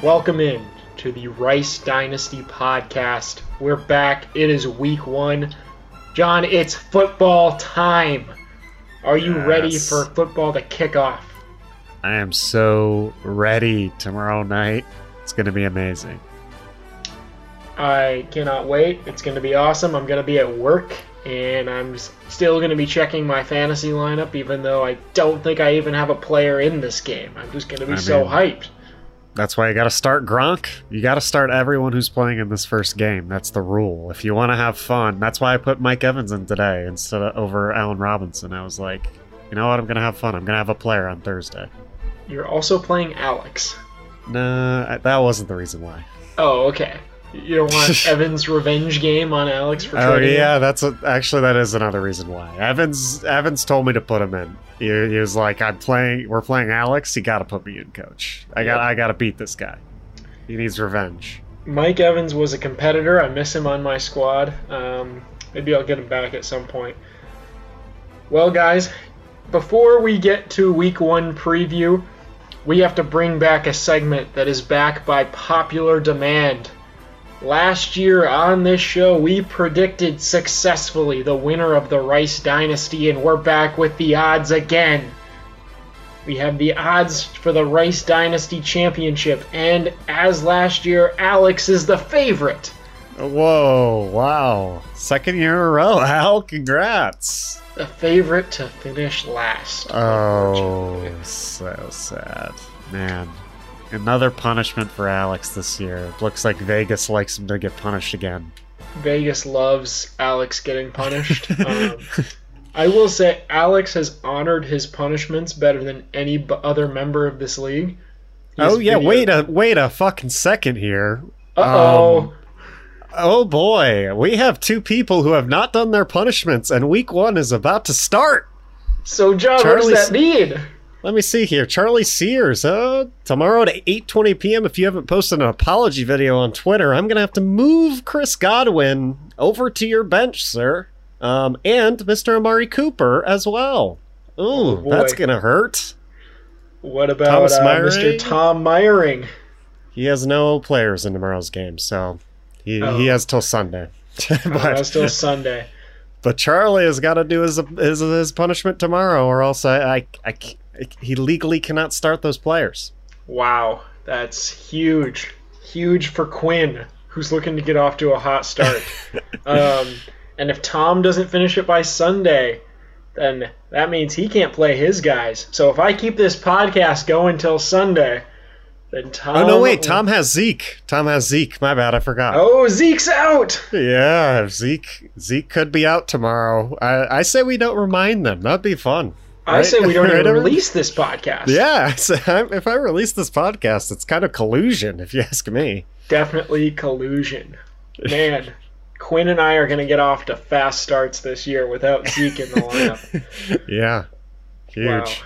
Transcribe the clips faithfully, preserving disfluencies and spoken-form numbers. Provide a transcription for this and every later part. Welcome in to the Rice Dynasty podcast. We're back. It is week one. John, it's football time. Are you yes. ready for football to kick off? I am so ready. Tomorrow night, it's going to be amazing. I cannot wait. It's going to be awesome. I'm going to be at work, and I'm still going to be checking my fantasy lineup, even though I don't think I even have a player in this game. I'm just going to be I so mean, hyped. That's why you got to start Gronk. You got to start everyone who's playing in this first game. That's the rule. If you want to have fun, that's why I put Mike Evans in today instead of over Allen Robinson. I was like, you know what? I'm going to have fun. I'm going to have a player on Thursday. You're also playing Alex. Nah, I, that wasn't the reason why. Oh, okay. You don't want Evans' revenge game on Alex for trading? Oh, yeah. Him? That's a, actually, that is another reason why. Evans Evans told me to put him in. He, he was like, "I'm playing. We're playing Alex. You got to put me in, coach. I got. Yep. I got to beat this guy. He needs revenge." Mike Evans was a competitor. I miss him on my squad. Um, maybe I'll get him back at some point. Well, guys, before we get to Week One preview, we have to bring back a segment that is back by popular demand. Last year on this show, we predicted successfully the winner of the Rice Dynasty, and we're back with the odds again. We have the odds for the Rice Dynasty Championship, and as last year, Alex is the favorite. Whoa, wow. Second year in a row, Al, congrats. The favorite to finish last. Oh, so sad. Man. Another punishment for Alex this year. Looks like Vegas likes him to get punished again. Vegas loves Alex getting punished. um, I will say Alex has honored his punishments better than any other member of this league. He's oh yeah, video- wait a wait a fucking second here. Uh-oh. Um, oh boy, we have two people who have not done their punishments, and week one is about to start. So, John, Charlie's- what does that mean? Let me see here. Charlie Sears, uh, tomorrow at eight twenty p.m. If you haven't posted an apology video on Twitter, I'm going to have to move Chris Godwin over to your bench, sir. Um, and Mister Amari Cooper as well. Ooh, oh, that's going to hurt. What about uh, Mister Tom Myring? He has no players in tomorrow's game, so he, oh. he has till Sunday. but, oh, that's till Sunday. But Charlie has got to do his, his his punishment tomorrow, or else I I, I can't. He legally cannot start those players. Wow, that's huge. Huge for Quinn, who's looking to get off to a hot start. um, and if Tom doesn't finish it by Sunday, then that means he can't play his guys. So if I keep this podcast going till Sunday, then Tom... Oh, no, wait. Tom has Zeke. Tom has Zeke. My bad. I forgot. Oh, Zeke's out! Yeah, Zeke Zeke could be out tomorrow. I, I say we don't remind them. That'd be fun. Right? I say we don't even release this podcast. Yeah, so if I release this podcast, it's kind of collusion, if you ask me. Definitely collusion. Man, Quinn and I are going to get off to fast starts this year without Zeke in the lineup. Yeah, huge.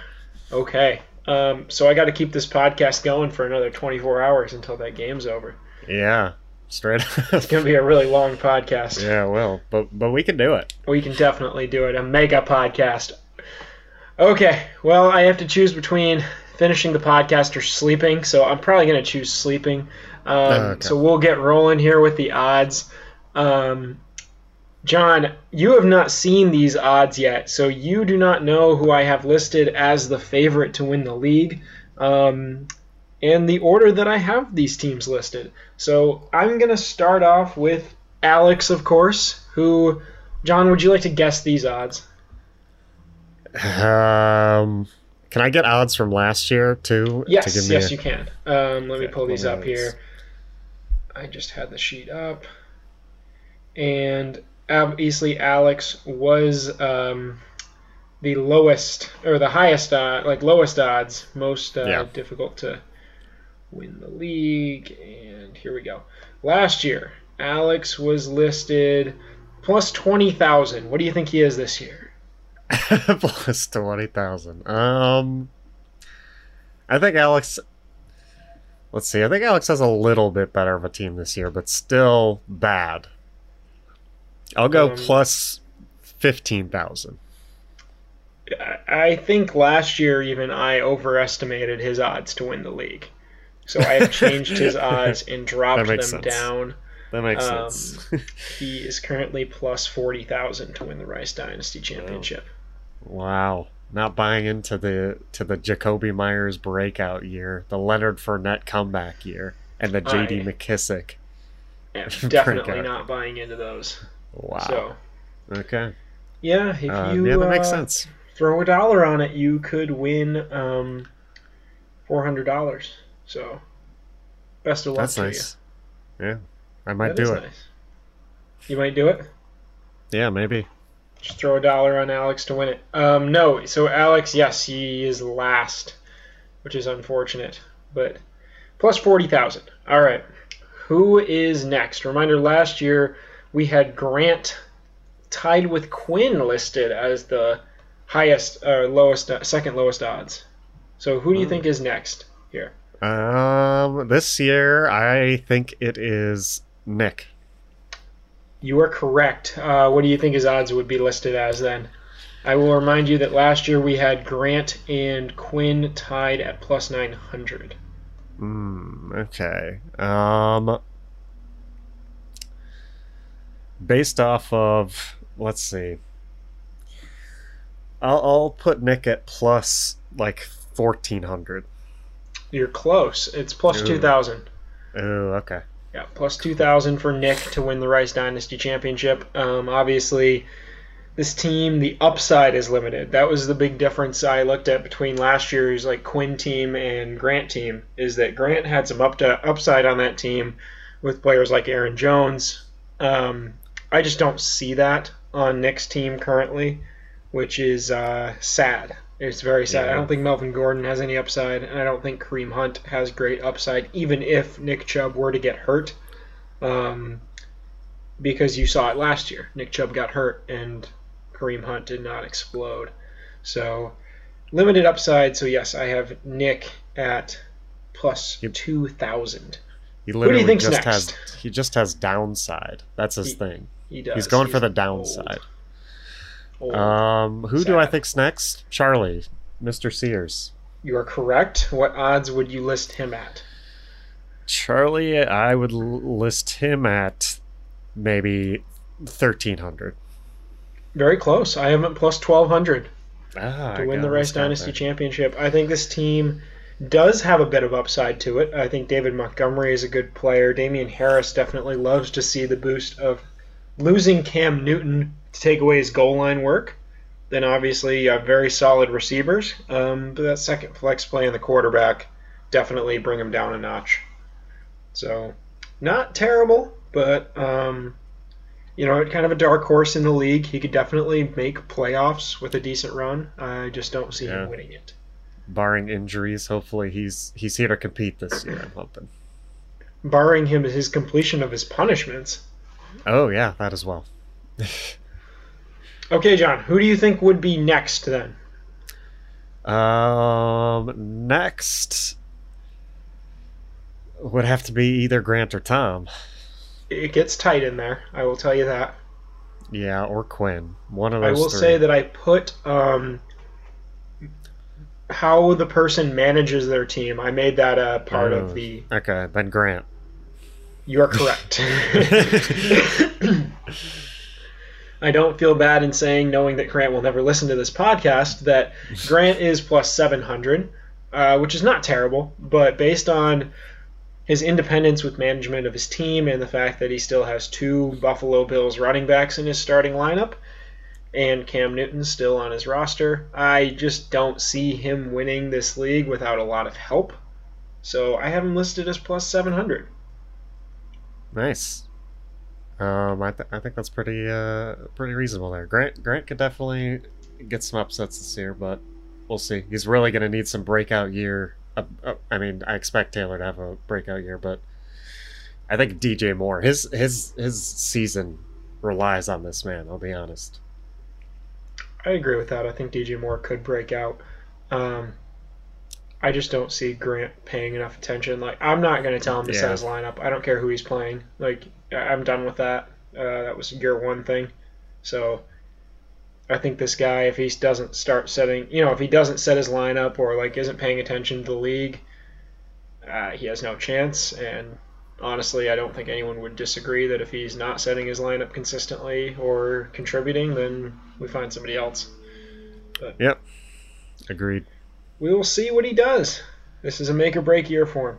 Wow. Okay, um, so I got to keep this podcast going for another twenty-four hours until that game's over. Yeah, straight up. It's going to be a really long podcast. Yeah, it will, but, but we can do it. We can definitely do it. A mega podcast. Okay, well, I have to choose between finishing the podcast or sleeping, so I'm probably going to choose sleeping. Um, oh, okay. So we'll get rolling here with the odds. Um, John, you have not seen these odds yet, so you do not know who I have listed as the favorite to win the league um, and the order that I have these teams listed. So I'm going to start off with Alex, of course, who, John, would you like to guess these odds? Um, can I get odds from last year too? Yes, to give me yes, a... you can. Um, let okay, me pull these up here. I just had the sheet up, and obviously Alex was um the lowest or the highest uh, like lowest odds, most uh, yeah. difficult to win the league. And here we go. Last year, Alex was listed plus twenty thousand. What do you think he is this year? Plus twenty thousand. Um, I think Alex... Let's see. I think Alex has a little bit better of a team this year, but still bad. I'll go um, plus fifteen thousand. I think last year even I overestimated his odds to win the league. So I have changed his odds and dropped them sense. down. That makes um, sense. He is currently plus forty thousand to win the Rice Dynasty Championship. Wow. Not buying into the to the Jacoby Myers breakout year, the Leonard Fournette comeback year, and the J D I, McKissick. Yeah, definitely not buying into those. Wow. So, okay. Yeah, if uh, you yeah, that makes uh, sense. Throw a dollar on it, you could win um, four hundred dollars. So, best of luck That's to nice. you. Yeah, I might that do it. Nice. You might do it? Yeah, maybe. Just throw a dollar on Alex to win it. Um, no, so Alex, yes, he is last, which is unfortunate. But plus forty thousand. All right. Who is next? Reminder, last year we had Grant tied with Quinn listed as the highest or uh, lowest, uh, second lowest odds. So who do you think is next here? Um, this year I think it is Nick. You are correct. Uh, what do you think his odds would be listed as then? I will remind you that last year we had Grant and Quinn tied at plus nine hundred. Mm, okay. Um, based off of, let's see. I'll, I'll put Nick at plus like fourteen hundred. You're close. It's plus two thousand. Oh, okay. Yeah, plus two thousand for Nick to win the Rice Dynasty Championship. Um, obviously, this team, the upside is limited. That was the big difference I looked at between last year's like Quinn team and Grant team, is that Grant had some up to upside on that team with players like Aaron Jones. Um, I just don't see that on Nick's team currently, which is uh, sad. It's very sad. Yeah. I don't think Melvin Gordon has any upside, and I don't think Kareem Hunt has great upside, even if Nick Chubb were to get hurt, um, because you saw it last year. Nick Chubb got hurt, and Kareem Hunt did not explode. So limited upside, so yes, I have Nick at plus two thousand. He literally Who do you think's just next? Has, he just has downside. That's his he, thing. He does. He's going He's for the downside. Old. Um, who Sad. do I think's next? Charlie, Mister Sears. You are correct. What odds would you list him at? Charlie, I would list him at maybe thirteen hundred. Very close. I have him plus twelve hundred ah, to win the Rice Dynasty Championship. I think this team does have a bit of upside to it. I think David Montgomery is a good player. Damian Harris definitely loves to see the boost of losing Cam Newton to take away his goal line work. Then obviously you have very solid receivers. Um, but that second flex play in the quarterback definitely bring him down a notch. So not terrible, but um, you know, kind of a dark horse in the league. He could definitely make playoffs with a decent run. I just don't see yeah. him winning it. Barring injuries, hopefully he's he's here to compete this year, I'm hoping. Barring him his completion of his punishments. Oh yeah, that as well. Okay, John, who do you think would be next then? Um, next would have to be either Grant or Tom. It gets tight in there, I will tell you that. Yeah, or Quinn. One of those I will three. say that I put um, how the person manages their team. I made that a part oh, of the... Okay, then Grant. You are correct. I don't feel bad in saying, knowing that Grant will never listen to this podcast, that Grant is plus seven hundred, uh, which is not terrible, but based on his independence with management of his team and the fact that he still has two Buffalo Bills running backs in his starting lineup and Cam Newton still on his roster, I just don't see him winning this league without a lot of help. So I have him listed as plus seven hundred. Nice. Um, I, th I think that's pretty uh, pretty reasonable there. Grant Grant could definitely get some upsets this year, but we'll see. He's really going to need some breakout year. Uh, uh, I mean, I expect Taylor to have a breakout year, but I think D J Moore, his his his season relies on this man, I'll be honest. I agree with that. I think D J Moore could break out. Um, I just don't see Grant paying enough attention. Like, I'm not going to tell him to yeah. set his lineup. I don't care who he's playing. Like, I'm done with that. Uh, that was year one thing. So I think this guy, if he doesn't start setting, you know, if he doesn't set his lineup or, like, isn't paying attention to the league, uh, he has no chance. And honestly, I don't think anyone would disagree that if he's not setting his lineup consistently or contributing, then we find somebody else. But yep. Agreed. We will see what he does. This is a make or break year for him.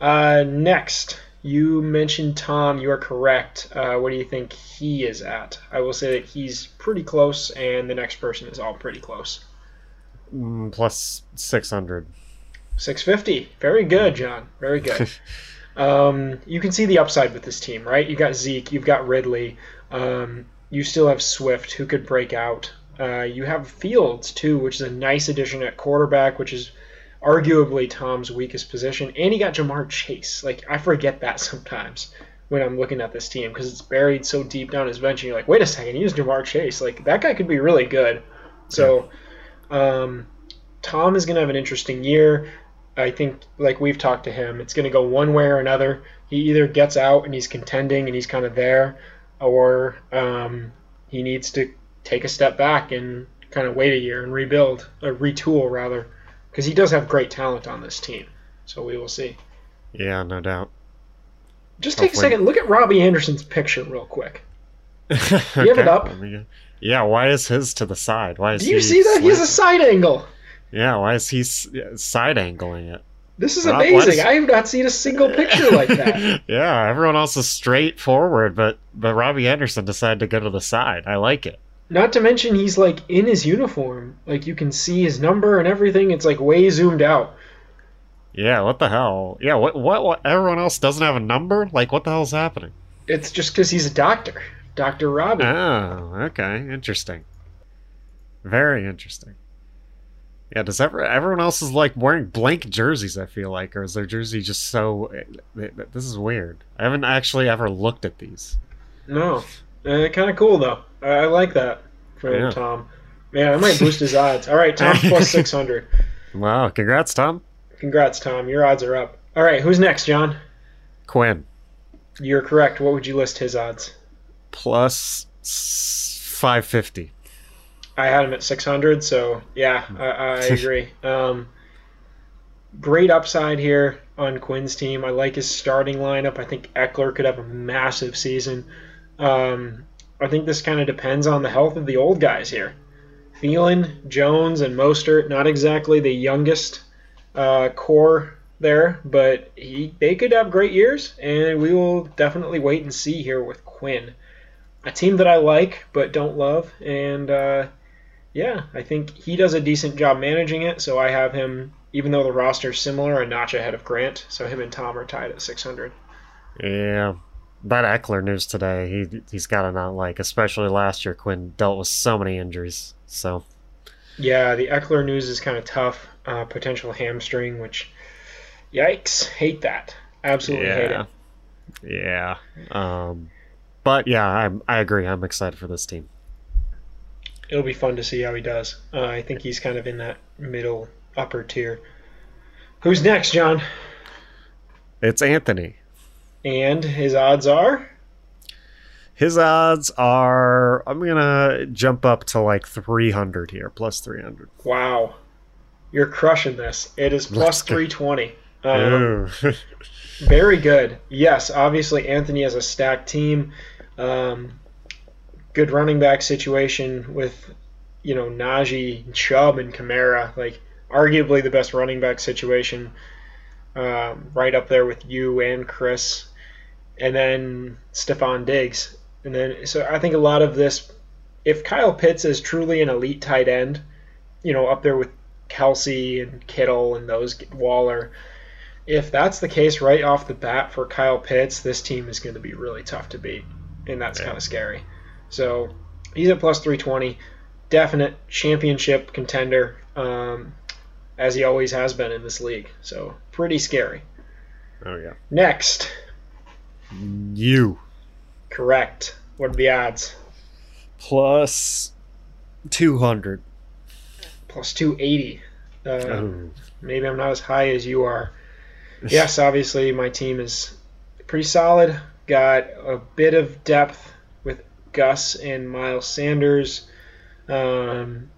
Uh, next, you mentioned Tom. You are correct. Uh, what do you think he is at? I will say that he's pretty close, and the next person is all pretty close. Mm, plus six hundred. six fifty. Very good, John. Very good. um, you can see the upside with this team, right? You got Zeke. You've got Ridley. Um, you still have Swift, who could break out. Uh, you have Fields, too, which is a nice addition at quarterback, which is arguably Tom's weakest position. And he got Ja'Marr Chase. Like, I forget that sometimes when I'm looking at this team because it's buried so deep down his bench. And you're like, wait a second, use Ja'Marr Chase. Like, that guy could be really good. So um, Tom is going to have an interesting year. I think, like we've talked to him, it's going to go one way or another. He either gets out and he's contending and he's kind of there, or um, he needs to – take a step back and kind of wait a year and rebuild, or retool rather, because he does have great talent on this team. So we will see. Yeah, no doubt. Just Hopefully. Take a second. Look at Robbie Anderson's picture real quick. Do you have okay. it up? Yeah, why is his to the side? Why is Do you he see that? He has a side angle. Yeah, why is he side angling it? This is Rob, amazing. Is... I have not seen a single picture like that. Yeah, everyone else is straight forward, but, but Robbie Anderson decided to go to the side. I like it. Not to mention he's, like, in his uniform. Like, you can see his number and everything. It's, like, way zoomed out. Yeah, what the hell? Yeah, what, what, what? Everyone else doesn't have a number? Like, what the hell's happening? It's just because he's a doctor. Doctor Robbie. Oh, okay. Interesting. Very interesting. Yeah, does every, everyone else is, like, wearing blank jerseys, I feel like, or is their jersey just so... This is weird. I haven't actually ever looked at these. No. Uh, kind of cool, though. I like that for yeah. Tom. Man, I might boost his odds. All right, Tom plus six hundred. Wow, congrats, Tom. Congrats, Tom. Your odds are up. All right, who's next, John? Quinn. You're correct. What would you list his odds? Plus five fifty. I had him at six hundred, so yeah, I, I agree. um, great upside here on Quinn's team. I like his starting lineup. I think Eckler could have a massive season. Um... I think this kind of depends on the health of the old guys here. Thielen, Jones, and Mostert, not exactly the youngest uh, core there, but he, they could have great years, and we will definitely wait and see here with Quinn. A team that I like but don't love, and uh, yeah, I think he does a decent job managing it, so I have him, even though the roster is similar, a notch ahead of Grant, so him and Tom are tied at six hundred. Yeah. That Eckler news today, he, he's got to not like, especially last year, Quinn dealt with so many injuries. So, yeah, the Eckler news is kind of tough. Uh, potential hamstring, which, yikes, hate that. Absolutely yeah. hate it. Yeah. Um, but, yeah, I'm, I agree. I'm excited for this team. It'll be fun to see how he does. Uh, I think he's kind of in that middle, upper tier. Who's next, John? It's Anthony. And his odds are? His odds are, I'm going to jump up to like three hundred here, plus three hundred. Wow. You're crushing this. It is plus three twenty. Um, very good. Yes, obviously Anthony has a stacked team. Um, good running back situation with, you know, Najee, Chubb, and Kamara. Like, arguably the best running back situation um, right up there with you and Chris. And then Stephon Diggs. And then, so I think a lot of this, if Kyle Pitts is truly an elite tight end, you know, up there with Kelsey and Kittle and those, Waller, if that's the case right off the bat for Kyle Pitts, this team is going to be really tough to beat. And that's yeah. kind of scary. So he's at plus three twenty, definite championship contender, um, as he always has been in this league. So pretty scary. Oh, yeah. Next. You. Correct. What are the odds? Plus two hundred. Plus two eighty. Uh, maybe I'm not as high as you are. Yes, obviously my team is pretty solid. Got a bit of depth with Gus and Miles Sanders. Um,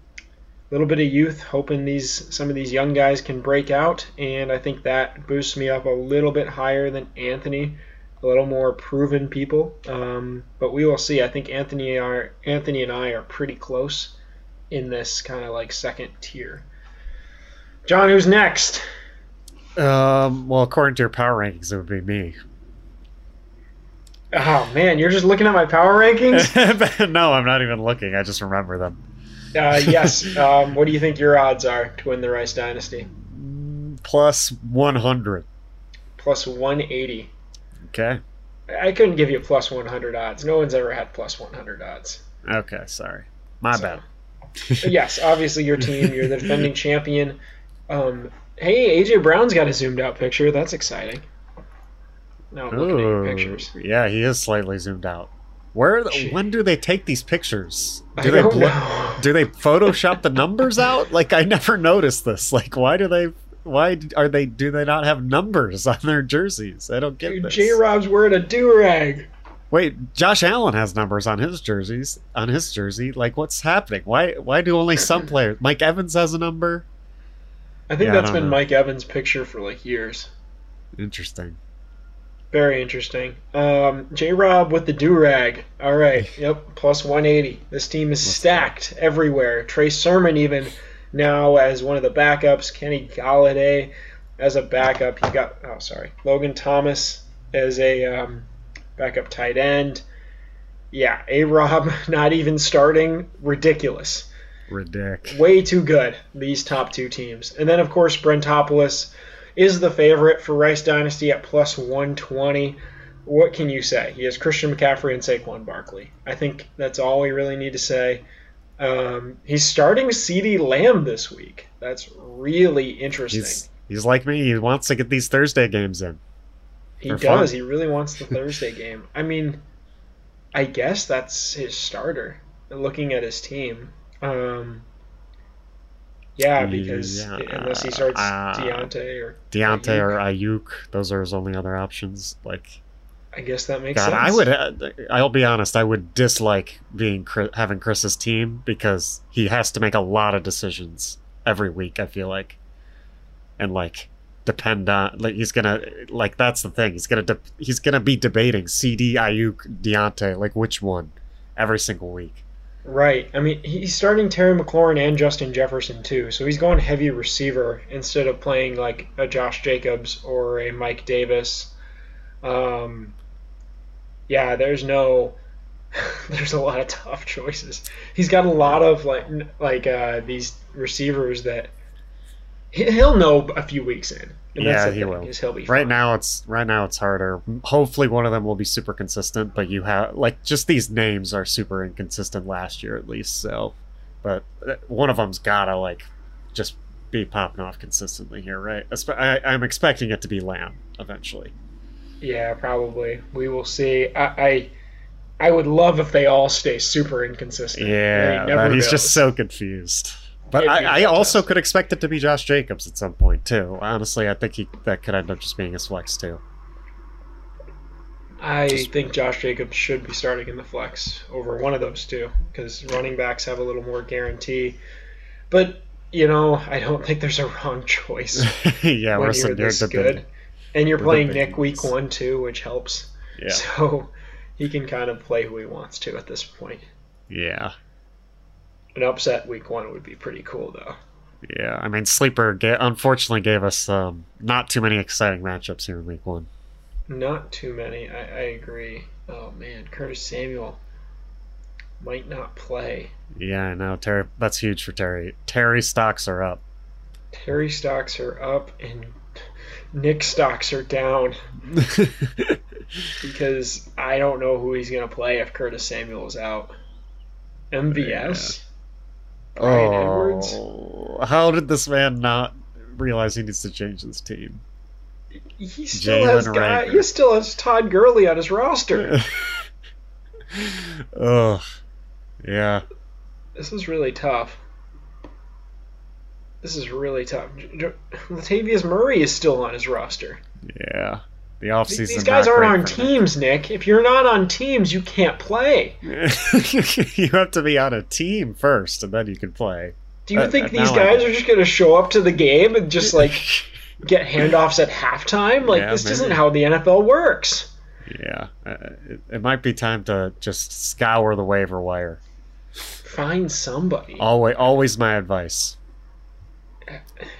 a little bit of youth, hoping these some of these young guys can break out, and I think that boosts me up a little bit higher than Anthony. A little more proven people, um, but we will see. I think Anthony are Anthony and I are pretty close in this kind of like second tier. John, who's next? Um, well, according to your power rankings, it would be me. Oh, man, you're just looking at my power rankings? No, I'm not even looking. I just remember them. uh, yes. Um, what do you think your odds are to win the Rice Dynasty? Plus one hundred. Plus one eighty. Okay. I couldn't give you plus one hundred odds. No one's ever had plus one hundred odds. Okay, sorry. My so. bad. Yes, obviously your team, you're the defending champion. Um, hey, A J Brown's got a zoomed out picture. That's exciting. Now I'm Ooh, looking at your pictures. Yeah, he is slightly zoomed out. Where? The, when do they take these pictures? Do I they don't know. Do they Photoshop the numbers out? Like I never noticed this. Like why do they? Why are they? Do they not have numbers on their jerseys? I don't get Dude, this. J. Rob's wearing a do-rag. Wait, Josh Allen has numbers on his jerseys. On his jersey, like what's happening? Why? Why do only some players? Mike Evans has a number. I think yeah, that's I been know. Mike Evans' picture for like years. Interesting. Very interesting. Um, J-Rob with the do-rag. All right. Yep. Plus one eighty. This team is stacked everywhere. Trey Sermon even now as one of the backups. Kenny Galladay as a backup. He's got, oh, sorry. Logan Thomas as a um, backup tight end. Yeah. A-Rob not even starting. Ridiculous. Ridic. Way too good, these top two teams. And then, of course, Brentopolis is the favorite for Rice Dynasty at plus one twenty. What can you say? He has Christian McCaffrey and Saquon Barkley. I think that's all we really need to say. Um, he's starting CeeDee Lamb this week. That's really interesting. He's, he's like me. He wants to get these Thursday games in. He does. Fun. He really wants the Thursday game. I mean, I guess that's his starter, looking at his team. Um. Yeah, because yeah. unless he starts uh, Deontay or Deontay Ayuk. or Ayuk, those are his only other options. Like, I guess that makes God, sense. I would. I'll be honest. I would dislike being having Chris's team because he has to make a lot of decisions every week. I feel like, and like depend on like he's gonna like that's the thing. He's gonna de- he's gonna be debating C D, Ayuk, Deontay, like which one every single week. Right. I mean, he's starting Terry McLaurin and Justin Jefferson, too, so he's going heavy receiver instead of playing, like, a Josh Jacobs or a Mike Davis. Um, yeah, there's no – there's a lot of tough choices. He's got a lot of, like, like uh, these receivers that he'll know a few weeks in. And yeah, that's he will. He'll be right now, it's right now it's harder. Hopefully, one of them will be super consistent. But you have like just these names are super inconsistent last year at least. So, but one of them's gotta like just be popping off consistently here, right? I, I'm expecting it to be Lamb eventually. Yeah, probably. We will see. I I, I would love if they all stay super inconsistent. Yeah, they never he's knows. Just so confused. But I, I also could expect it to be Josh Jacobs at some point, too. Honestly, I think he that could end up just being his flex, too. I just, think Josh Jacobs should be starting in the flex over one of those two because running backs have a little more guarantee. But, you know, I don't think there's a wrong choice. Yeah, when listen, you're this you're good. Big, and you're playing Nick week one, too, which helps. Yeah. So he can kind of play who he wants to at this point. Yeah. An upset week one would be pretty cool, though. Yeah, I mean, Sleeper ga- unfortunately gave us um, not too many exciting matchups here in week one. Not too many, I, I agree. Oh, man, Curtis Samuel might not play. Yeah, I know. Terry, that's huge for Terry. Terry stocks are up. Terry stocks are up, and Nick stocks are down. Because I don't know who he's going to play if Curtis Samuel is out. M B S? Yeah. Brian oh, Edwards. How did this man not realize he needs to change his team? He still Jaylen has guy, he still has Todd Gurley on his roster. Oh, yeah. This is really tough. This is really tough. Latavius Murray is still on his roster. Yeah. The offseason. These guys aren't on teams, Nick. If you're not on teams, you can't play. You have to be on a team first, and then you can play. Do you uh, think these guys are just going to show up to the game and just, like, get handoffs at halftime? Like, yeah, this maybe. Isn't how the N F L works. Yeah. Uh, it, it might be time to just scour the waiver wire. Find somebody. Always, always my advice.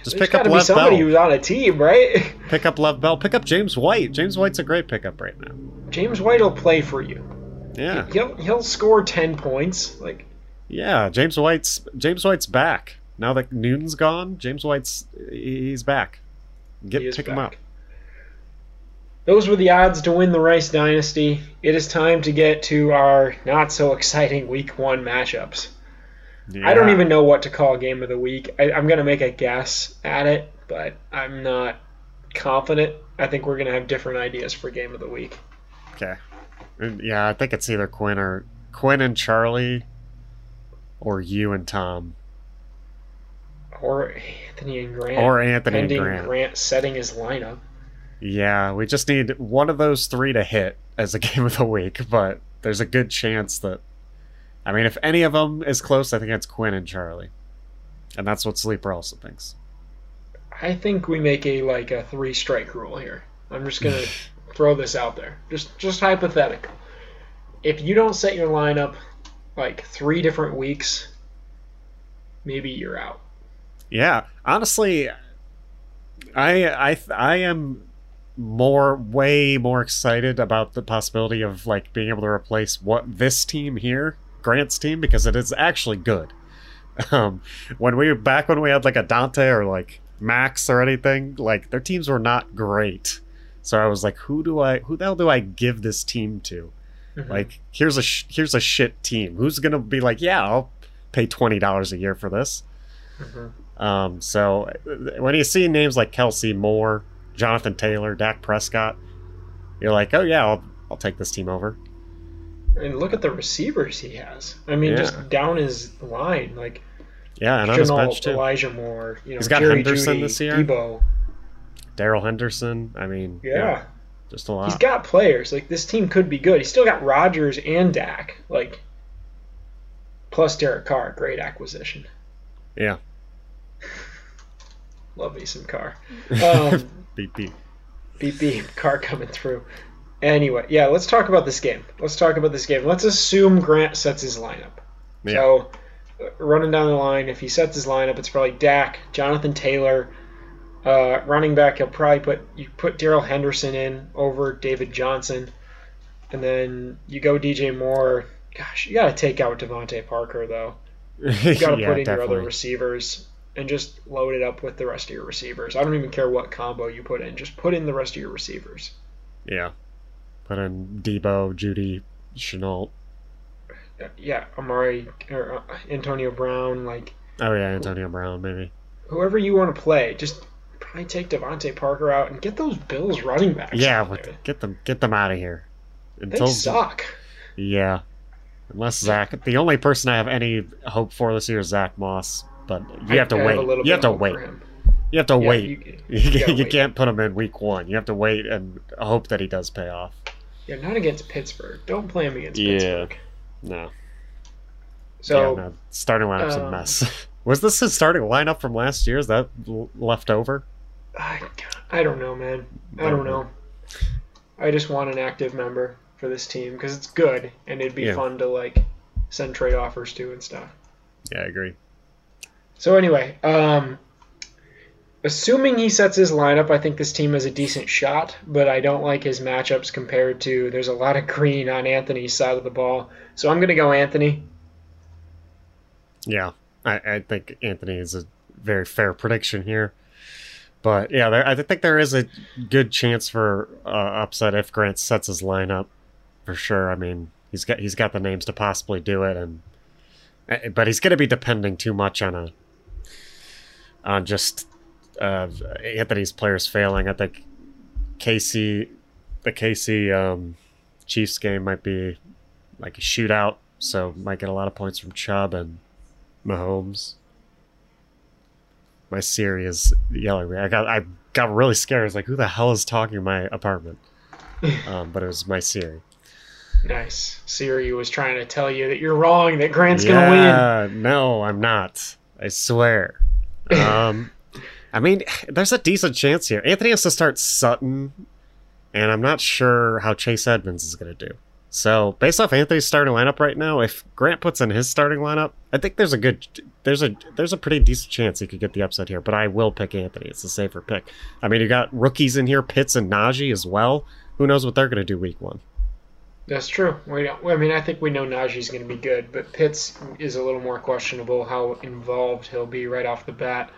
Just There's pick up Lev somebody Bell. Who's on a team, right? Pick up Lev Bell. Pick up James White. James White's a great pickup right now. James White will play for you. Yeah, he'll he'll score ten points. Like, yeah, James White's James White's back now that Newton's gone. James White's he's back. Get he pick back. him up. Those were the odds to win the Rice Dynasty. It is time to get to our not so exciting Week One matchups. Yeah. I don't even know what to call Game of the Week. I, I'm going to make a guess at it, but I'm not confident. I think we're going to have different ideas for Game of the Week. Okay. Yeah, I think it's either Quinn or Quinn and Charlie or you and Tom. Or Anthony and Grant. Or Anthony and Grant. Grant setting his lineup. Yeah, we just need one of those three to hit as a Game of the Week, but there's a good chance that I mean, if any of them is close, I think that's Quinn and Charlie. And that's what Sleeper also thinks. I think we make a like a three-strike rule here. I'm just going to throw this out there. Just just hypothetical. If you don't set your lineup like three different weeks, maybe you're out. Yeah. Honestly, I I I am more way more excited about the possibility of like being able to replace what this team here Grant's team, because it is actually good. Um, when we back when we had like a Dante or like Max or anything, like their teams were not great. So I was like, who do I, who the hell do I give this team to? Mm-hmm. Like, here's a sh- here's a shit team. Who's gonna be like, yeah, I'll pay twenty dollars a year for this. Mm-hmm. Um, so when you see names like Kelsey, Moore, Jonathan Taylor, Dak Prescott, you're like, oh yeah, I'll I'll take this team over. And look at the receivers he has. I mean, yeah. just down his line, like yeah, and Janelle, on his bench too. Elijah Moore, you know, he's got Jerry Henderson Judy, this year. Debo, Darrell Henderson. I mean, yeah. yeah, just a lot. He's got players. Like, this team could be good. He's still got Rodgers and Dak. Like, plus Derek Carr, great acquisition. Yeah, love me some Carr. Um, beep beep, beep beep. Carr coming through. Anyway, yeah, let's talk about this game. Let's talk about this game. Let's assume Grant sets his lineup. Yeah. So, running down the line, if he sets his lineup, it's probably Dak, Jonathan Taylor, uh, running back. He'll probably put you put Darrell Henderson in over David Johnson, and then you go D J Moore. Gosh, you got to take out Devontae Parker though. You got to yeah, put in definitely. your other receivers and just load it up with the rest of your receivers. I don't even care what combo you put in. Just put in the rest of your receivers. Yeah. Put in Debo, Judy, Chenault. Yeah, Amari, or Antonio Brown. Like, oh, yeah, Antonio Brown, maybe. Whoever you want to play, just probably take Devontae Parker out and get those Bills running backs. Yeah, but get them get them out of here. Until, they suck. Yeah, unless Zach. The only person I have any hope for this year is Zach Moss, but you have to wait. You have to wait. You have to wait. You can't put him in week one. You have to wait and hope that he does pay off. Yeah, not against Pittsburgh. Don't play him against yeah. Pittsburgh. No. So yeah, no. starting lineup's um, a mess. Was this his starting lineup from last year? Is that l- left over? I, I don't know, man. I don't know. I just want an active member for this team because it's good and it'd be yeah. fun to like send trade offers to and stuff. Yeah, I agree. So anyway, um, assuming he sets his lineup, I think this team has a decent shot, but I don't like his matchups compared to. There's a lot of green on Anthony's side of the ball, so I'm going to go Anthony. Yeah, I, I think Anthony is a very fair prediction here. But, yeah, there, I think there is a good chance for uh, upset if Grant sets his lineup for sure. I mean, he's got he's got the names to possibly do it, and but he's going to be depending too much on a on just – Uh, Anthony's players failing. I think K C, the K C um, Chiefs game might be like a shootout, so might get a lot of points from Chubb and Mahomes. My Siri is yelling at me. I got I got really scared. I was like, who the hell is talking in my apartment? Um, but it was my Siri. Nice. Siri was trying to tell you that you're wrong, that Grant's yeah, going to win. No, I'm not. I swear. Um, I mean, there's a decent chance here. Anthony has to start Sutton, and I'm not sure how Chase Edmonds is going to do. So, based off Anthony's starting lineup right now, if Grant puts in his starting lineup, I think there's a good, there's a there's a pretty decent chance he could get the upset here. But I will pick Anthony; it's a safer pick. I mean, you got rookies in here, Pitts and Najee as well. Who knows what they're going to do week one? That's true. We don't, I mean, I think we know Najee's going to be good, but Pitts is a little more questionable how involved he'll be right off the bat.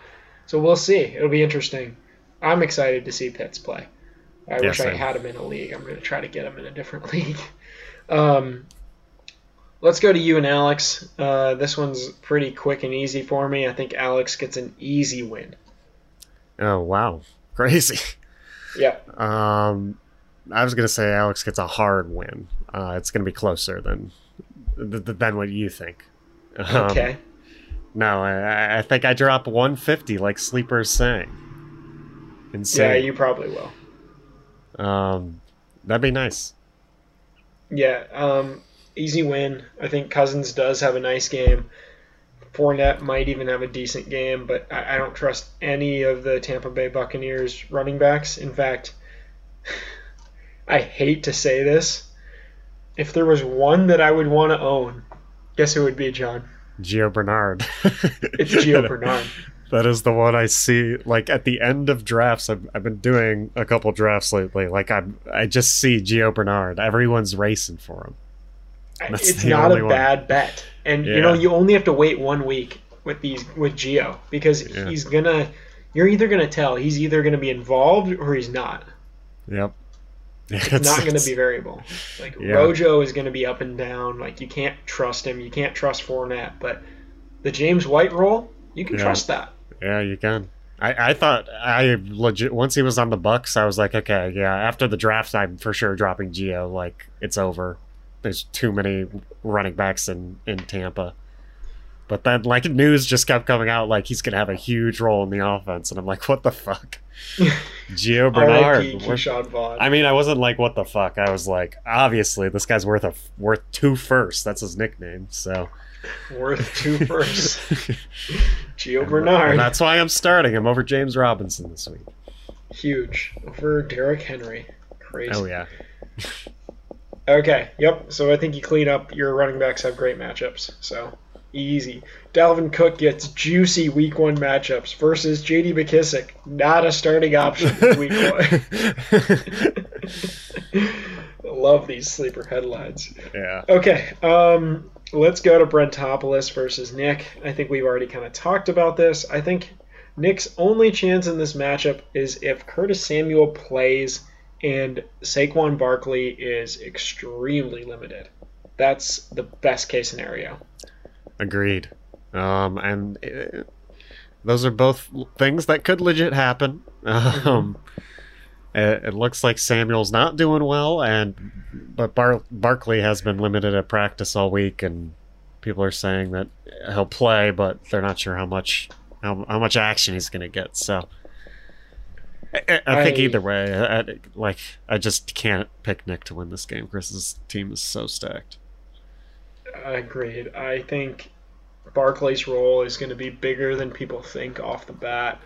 So we'll see. It'll be interesting. I'm excited to see Pitts play. I yeah, wish same. I had him in a league. I'm going to try to get him in a different league. Um, let's go to you and Alex. Uh, this one's pretty quick and easy for me. I think Alex gets an easy win. Oh, wow. Crazy. Yeah. Um, I was going to say Alex gets a hard win. Uh, it's going to be closer than, than what you think. Um, okay. No, I, I think I drop one fifty like Sleeper's saying. Insane. Yeah, you probably will. Um, that'd be nice. Yeah, um, easy win. I think Cousins does have a nice game. Fournette might even have a decent game, but I, I don't trust any of the Tampa Bay Buccaneers running backs. In fact, I hate to say this. If there was one that I would want to own, guess who it would be, John? Gio Bernard. It's Gio Bernard. That is the one I see, like, at the end of drafts. I've, I've been doing a couple drafts lately. Like, I I just see Gio Bernard. Everyone's racing for him. That's it's not a one. bad bet. And, yeah. you know, you only have to wait one week with these with Gio because yeah. he's going to – you're either going to tell he's either going to be involved or he's not. Yep. It's, it's not going to be variable. Like, yeah. Rojo is going to be up and down. Like, you can't trust him. You can't trust Fournette. But the James White role, you can yeah. trust that. Yeah, you can. I, I thought I legit once he was on the Bucks, I was like, okay, yeah. After the draft, I'm for sure dropping Gio. Like, it's over. There's too many running backs in, in Tampa. But then, like, news just kept coming out. Like, he's gonna have a huge role in the offense, and I'm like, what the fuck, Gio Bernard. Keyshawn Vaughn. I mean, I wasn't like, what the fuck. I was like, obviously, this guy's worth a worth two firsts. That's his nickname. So. Worth two firsts. Gio Bernard. And that's why I'm starting him over James Robinson this week. Huge. Over Derrick Henry. Crazy. Oh, yeah. Okay. Yep. So I think you clean up. Your running backs have great matchups. So easy. Dalvin Cook gets juicy week one matchups versus J D McKissic. Not a starting option week one. Love these sleeper headlines. Yeah. Okay. Um... Let's go to Brentopolis versus Nick. I think we've already kind of talked about this. I think Nick's only chance in this matchup is if Curtis Samuel plays and Saquon Barkley is extremely limited. That's the best case scenario. Agreed. Um, and it, those are both things that could legit happen. Um, it, it looks like Samuel's not doing well, and But Bar- Barkley has been limited at practice all week, and people are saying that he'll play, but they're not sure how much how, how much action he's going to get. So I, I, I think either way, I, I, like I just can't pick Nick to win this game. Chris's team is so stacked. Agreed. I think Barkley's role is going to be bigger than people think off the bat.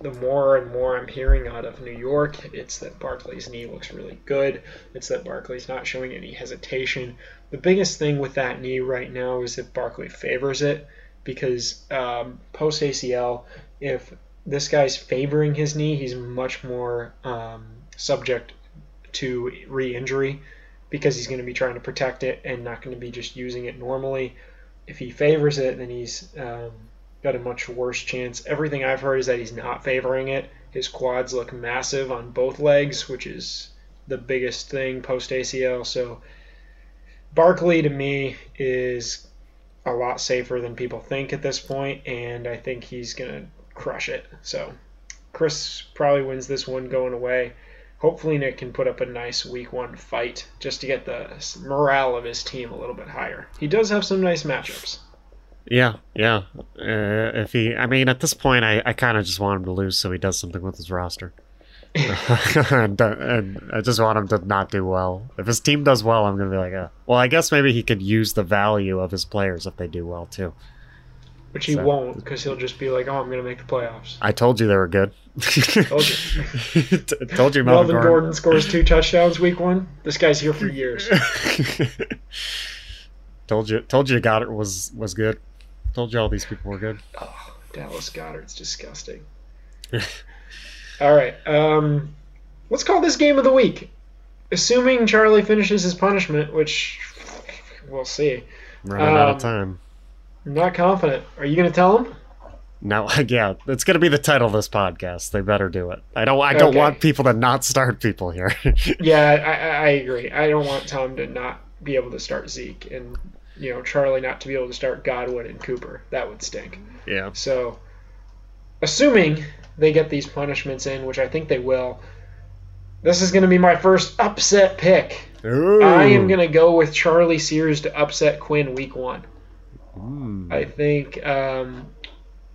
The more and more I'm hearing out of New York, it's that Barkley's knee looks really good. It's that Barkley's not showing any hesitation. The biggest thing with that knee right now is if Barkley favors it, because um, post-A C L, if this guy's favoring his knee, he's much more um, subject to re-injury because he's going to be trying to protect it and not going to be just using it normally. If he favors it, then he's... Um, got a much worse chance. Everything I've heard is that he's not favoring it. His quads look massive on both legs, which is the biggest thing post-A C L. So Barkley, to me, is a lot safer than people think at this point, and I think he's going to crush it. So Chris probably wins this one going away. Hopefully Nick can put up a nice week one fight just to get the morale of his team a little bit higher. He does have some nice matchups. Yeah, yeah. Uh, if he, I mean, at this point, I, I kind of just want him to lose so he does something with his roster. and, and I just want him to not do well. If his team does well, I'm going to be like, uh, well, I guess maybe he could use the value of his players if they do well, too. Which he so. won't, because he'll just be like, oh, I'm going to make the playoffs. I told you they were good. told you. T- told you Melvin Gordon. Gordon scores two touchdowns week one. This guy's here for years. Told you, told you Goddard was was good. Told you all these people were good. Oh, Dallas Goddard's disgusting. All right, um, let's call this game of the week. Assuming Charlie finishes his punishment, which we'll see. Running um, out of time. I'm not confident. Are you going to tell him? No, yeah, it's going to be the title of this podcast. They better do it. I don't. I don't okay. want people to not start people here. Yeah, I, I agree. I don't want Tom to not be able to start Zeke, and you know Charlie not to be able to start Godwin and Cooper. That would stink. Yeah. So, assuming they get these punishments in, which I think they will, this is going to be my first upset pick. Ooh. I am going to go with Charlie Sears to upset Quinn week one. Ooh. I think um,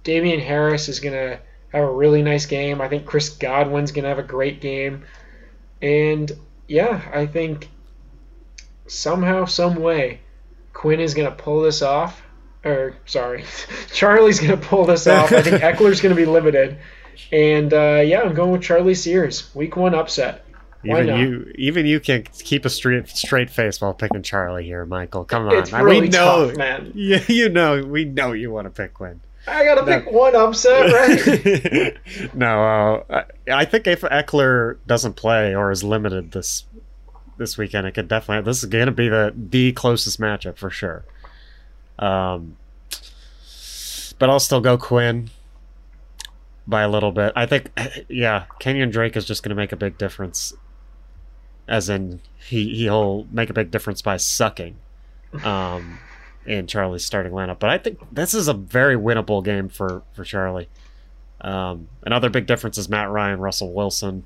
Damian Harris is going to have a really nice game. I think Chris Godwin's going to have a great game. And, yeah, I think somehow, some way, Quinn is going to pull this off. Or, sorry, Charlie's going to pull this off. I think Eckler's going to be limited. And, uh, yeah, I'm going with Charlie Sears. Week one upset. Why even not? you even you can't keep a straight, straight face while picking Charlie here, Michael. Come on. It's really I, we tough, know, man. You, you know, we know you want to pick Quinn. I got to no. pick one upset, right? no, uh, I think if Eckler doesn't play or is limited this this weekend, it could definitely – this is going to be the, the closest matchup for sure. Um, but I'll still go Quinn. By a little bit. I think, yeah, Kenyon Drake is just going to make a big difference. As in, he, he'll make a big difference by sucking um, in Charlie's starting lineup. But I think this is a very winnable game for, for Charlie. Um, another big difference is Matt Ryan, Russell Wilson.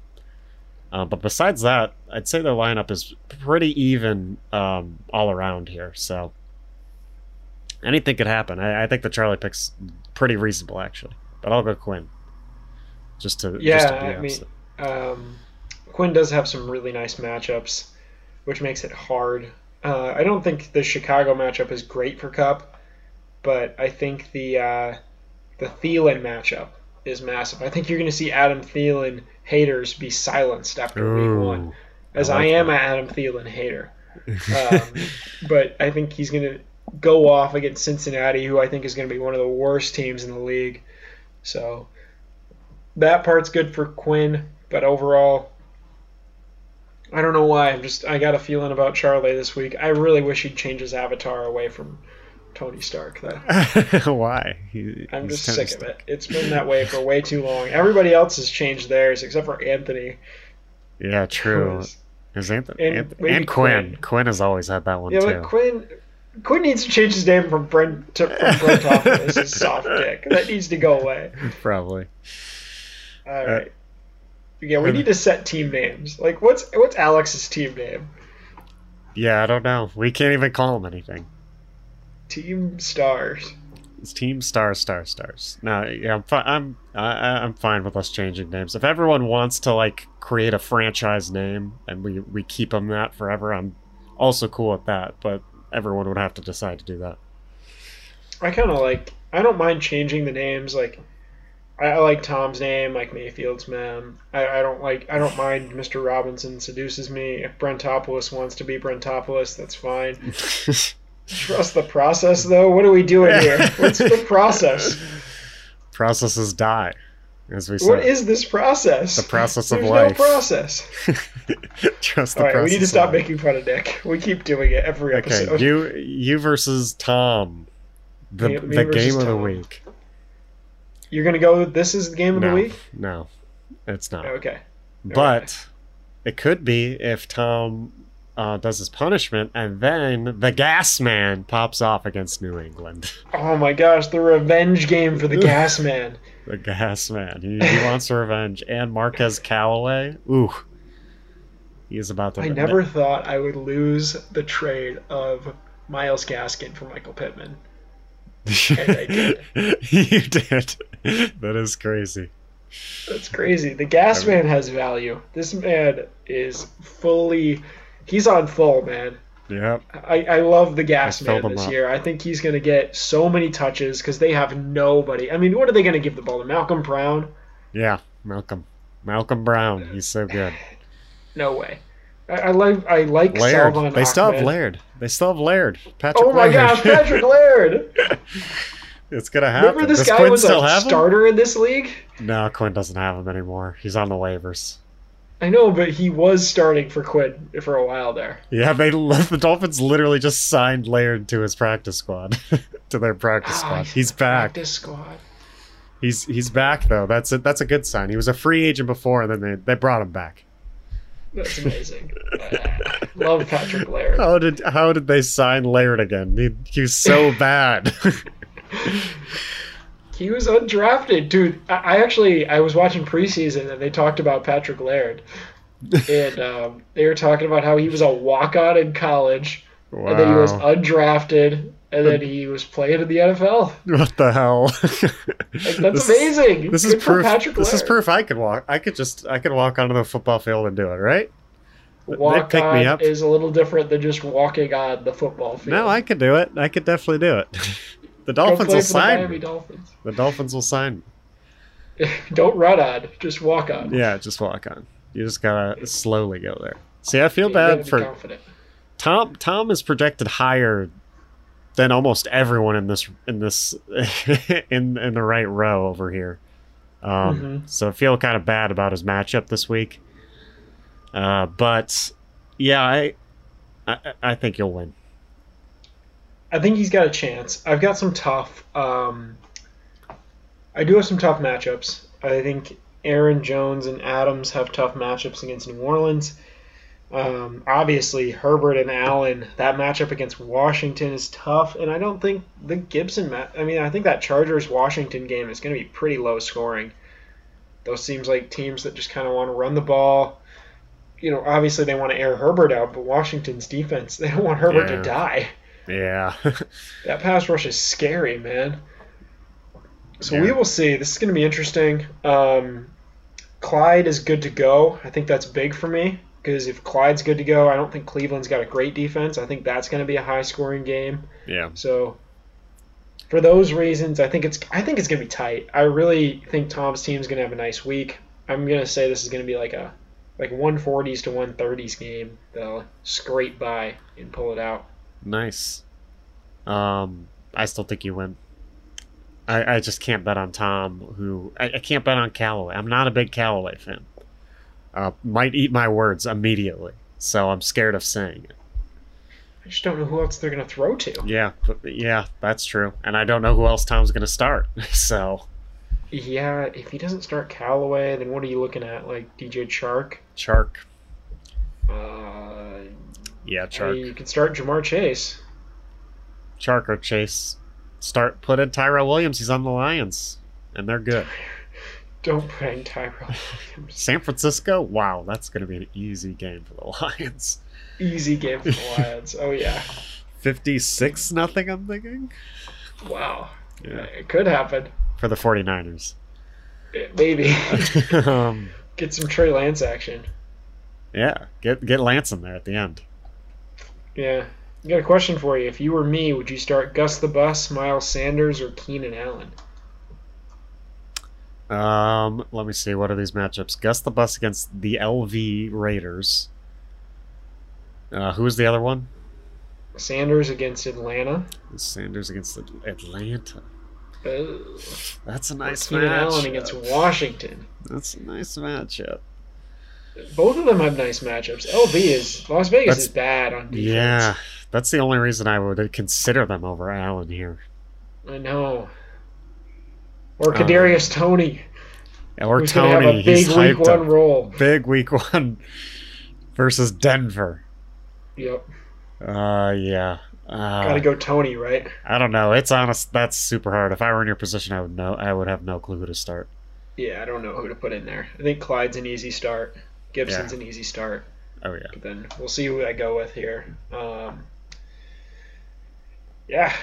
Uh, but besides that, I'd say their lineup is pretty even um, all around here. So anything could happen. I, I think the Charlie pick's pretty reasonable, actually. But I'll go Quinn. Just to, yeah, just to be I mean, um, Quinn does have some really nice matchups, which makes it hard. Uh, I don't think the Chicago matchup is great for Cup, but I think the uh, the Thielen matchup is massive. I think you're going to see Adam Thielen haters be silenced after Ooh, week one, as I, like I am that. an Adam Thielen hater. Um, but I think he's going to go off against Cincinnati, who I think is going to be one of the worst teams in the league. So that part's good for Quinn, but overall, I don't know why. I'm just I got a feeling about Charlie this week. I really wish he'd change his avatar away from Tony Stark, though. Why? He, I'm just sick of it. It's been that way for way too long. Everybody else has changed theirs except for Anthony. Yeah, true. Is, is Anthony, and Anthony, and Quinn. Quinn. Quinn has always had that one yeah, too. Yeah, but Quinn. Quinn needs to change his name from Brent to Brentopolis. His soft dick. That needs to go away. Probably. All right. Uh, yeah, we need to set team names. Like, what's what's Alex's team name? Yeah, I don't know. We can't even call him anything. Team Stars. It's Team Stars, Stars, Stars. No, yeah, I'm fi- I'm I, I'm fine with us changing names. If everyone wants to like create a franchise name and we we keep them that forever, I'm also cool with that. But everyone would have to decide to do that. I kind of like. I don't mind changing the names. Like, I like Tom's name, like Mayfield's mem. I, I don't like. I don't mind. Mister Robinson seduces me. If Brentopolis wants to be Brentopolis, that's fine. Trust the process, though. What are we doing here? What's the process? Processes die, as we said. What is this process? The process of There's life. No process. Trust the All right, process. We need to stop making fun of Nick. We keep doing it every episode. Okay, you you versus Tom, the me, me the game of Tom. the week. You're going to go, this is the game of no, the week? No, it's not. Okay. But okay. It could be if Tom uh, does his punishment and then the gas man pops off against New England. Oh my gosh, the revenge game for the gas man. The gas man. He, he wants revenge. And Marquez Callaway. Ooh. He is about to. I never it. thought I would lose the trade of Myles Gaskin for Michael Pittman. I did. You did. That is crazy. That's crazy. The gas I mean, man has value. This man is fully, he's on full, man. Yeah. I, I love the gas I man this year. I think he's going to get so many touches because they have nobody. I mean, what are they going to give the ball to? Malcolm Brown? Yeah, Malcolm. Malcolm Brown. He's so good. No way. I, I like I like Laird. Salvon they still Ahmed. have Laird. They still have Laird. Patrick oh my Laird. gosh, Patrick Laird! It's gonna happen. Remember this Does guy Quinn was a starter him? in this league? No, Quinn doesn't have him anymore. He's on the waivers. I know, but he was starting for Quinn for a while there. Yeah, they left, the Dolphins literally just signed Laird to his practice squad, to their practice oh, squad. He's back. Practice squad. He's he's back though. That's a, that's a good sign. He was a free agent before, and then they they brought him back. That's amazing. I love Patrick Laird. How did how did they sign Laird again? He, he was so bad. He was undrafted, dude. I, I actually I was watching preseason and they talked about Patrick Laird, and um, they were talking about how he was a walk-on in college, wow. and then he was undrafted, and then he was playing in the N F L. What the hell? Like, that's this, amazing. This Good is proof. Patrick Laird. This is proof I could walk. I could just. I could walk onto the football field and do it. Right. Walk pick on me up. is a little different than just walking on the football field. No, I could do it. I could definitely do it. The Dolphins will sign. The, me. Dolphins. the Dolphins will sign. Me. Don't run on. Just walk on. Yeah, just walk on. You just gotta slowly go there. See, I feel you bad for confident. Tom. Tom is projected higher than almost everyone in this in this in in the right row over here, um, mm-hmm. so I feel kind of bad about his matchup this week. Uh, but yeah, I, I I think you'll win. I think he's got a chance. I've got some tough. Um, I do have some tough matchups. I think Aaron Jones and Adams have tough matchups against New Orleans. Um, obviously, Herbert and Allen, that matchup against Washington is tough, and I don't think the Gibson ma- – I mean, I think that Chargers-Washington game is going to be pretty low scoring. Those seems like teams that just kind of want to run the ball. You know, obviously they want to air Herbert out, but Washington's defense, they don't want Herbert yeah. to die. Yeah. That pass rush is scary, man. So yeah. we will see. This is going to be interesting. Um, Clyde is good to go. I think that's big for me. Because if Clyde's good to go, I don't think Cleveland's got a great defense. I think that's going to be a high-scoring game. Yeah. So for those reasons, I think it's I think it's going to be tight. I really think Tom's team's going to have a nice week. I'm going to say this is going to be like a like one forties to one thirties game. They'll scrape by and pull it out. Nice. Um, I still think you win. I, I just can't bet on Tom. Who I, I can't bet on Callaway. I'm not a big Callaway fan. Uh, might eat my words immediately, so I'm scared of saying it. I just don't know who else they're going to throw to. Yeah, yeah, that's true. And I don't know who else Tom's going to start, so... Yeah, if he doesn't start Callaway, then what are you looking at? Like, D J Chark? Chark. Uh, yeah, Chark. You could start Ja'Marr Chase. Chark or Chase. Start, put in Tyrell Williams. He's on the Lions, and they're good. Don't put in Tyrell Williams. San Francisco? Wow, that's going to be an easy game for the Lions. Easy game for the Lions. Oh, yeah. fifty-six nothing, I'm thinking. Wow. Yeah. It could happen. For the 49ers. Maybe. um, get some Trey Lance action. Yeah, get get Lance in there at the end. Yeah. I got a question for you. If you were me, would you start Gus the Bus, Miles Sanders, or Keenan Allen? Um, let me see. What are these matchups? Gus the Bus against the L V Raiders. Uh, who is the other one? Sanders against Atlanta. Sanders against Atlanta. Oh, that's a nice matchup. Allen against Washington. That's a nice matchup. Both of them have nice matchups. L V is Las Vegas that's, is bad on defense. Yeah, that's the only reason I would consider them over Allen here. I know. Or Kadarius um, Toney. Or who's Tony. Have a big He's week one up. Role. Big week one versus Denver. Yep. Uh, yeah. Uh, Gotta go Tony, right? I don't know. It's honest. That's super hard. If I were in your position, I would know. I would have no clue who to start. Yeah, I don't know who to put in there. I think Clyde's an easy start. Gibson's yeah. an easy start. Oh yeah. But then we'll see who I go with here. Um. Yeah.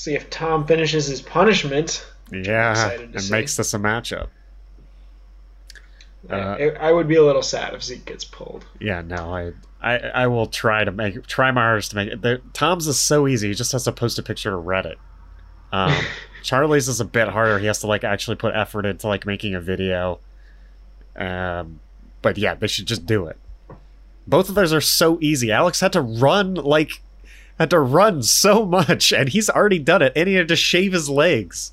see if Tom finishes his punishment. Yeah, it see. makes this a matchup. Yeah, uh, it, I would be a little sad if Zeke gets pulled. Yeah, no, I, I, I will try to make try my hardest to make it. The, Tom's is so easy; he just has to post a picture to Reddit. Um, Charlie's is a bit harder; he has to like actually put effort into like making a video. Um, but yeah, they should just do it. Both of those are so easy. Alex had to run like had to run so much, and he's already done it, and he had to shave his legs.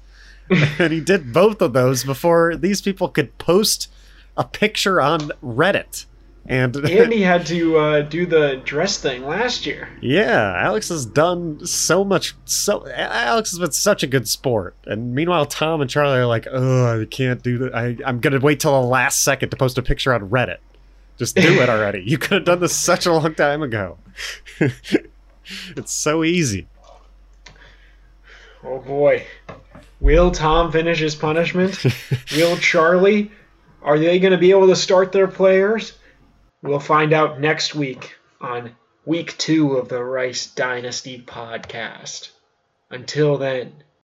And he did both of those before these people could post a picture on Reddit. And, and he had to uh, do the dress thing last year. Yeah, Alex has done so much. So Alex has been such a good sport. And meanwhile, Tom and Charlie are like, oh, I can't do that. I, I'm going to wait till the last second to post a picture on Reddit. Just do it already. You could have done this such a long time ago. It's so easy. Oh, boy. Will Tom finish his punishment? Will Charlie? Are they going to be able to start their players? We'll find out next week on week two of the Rice Dynasty podcast. Until then,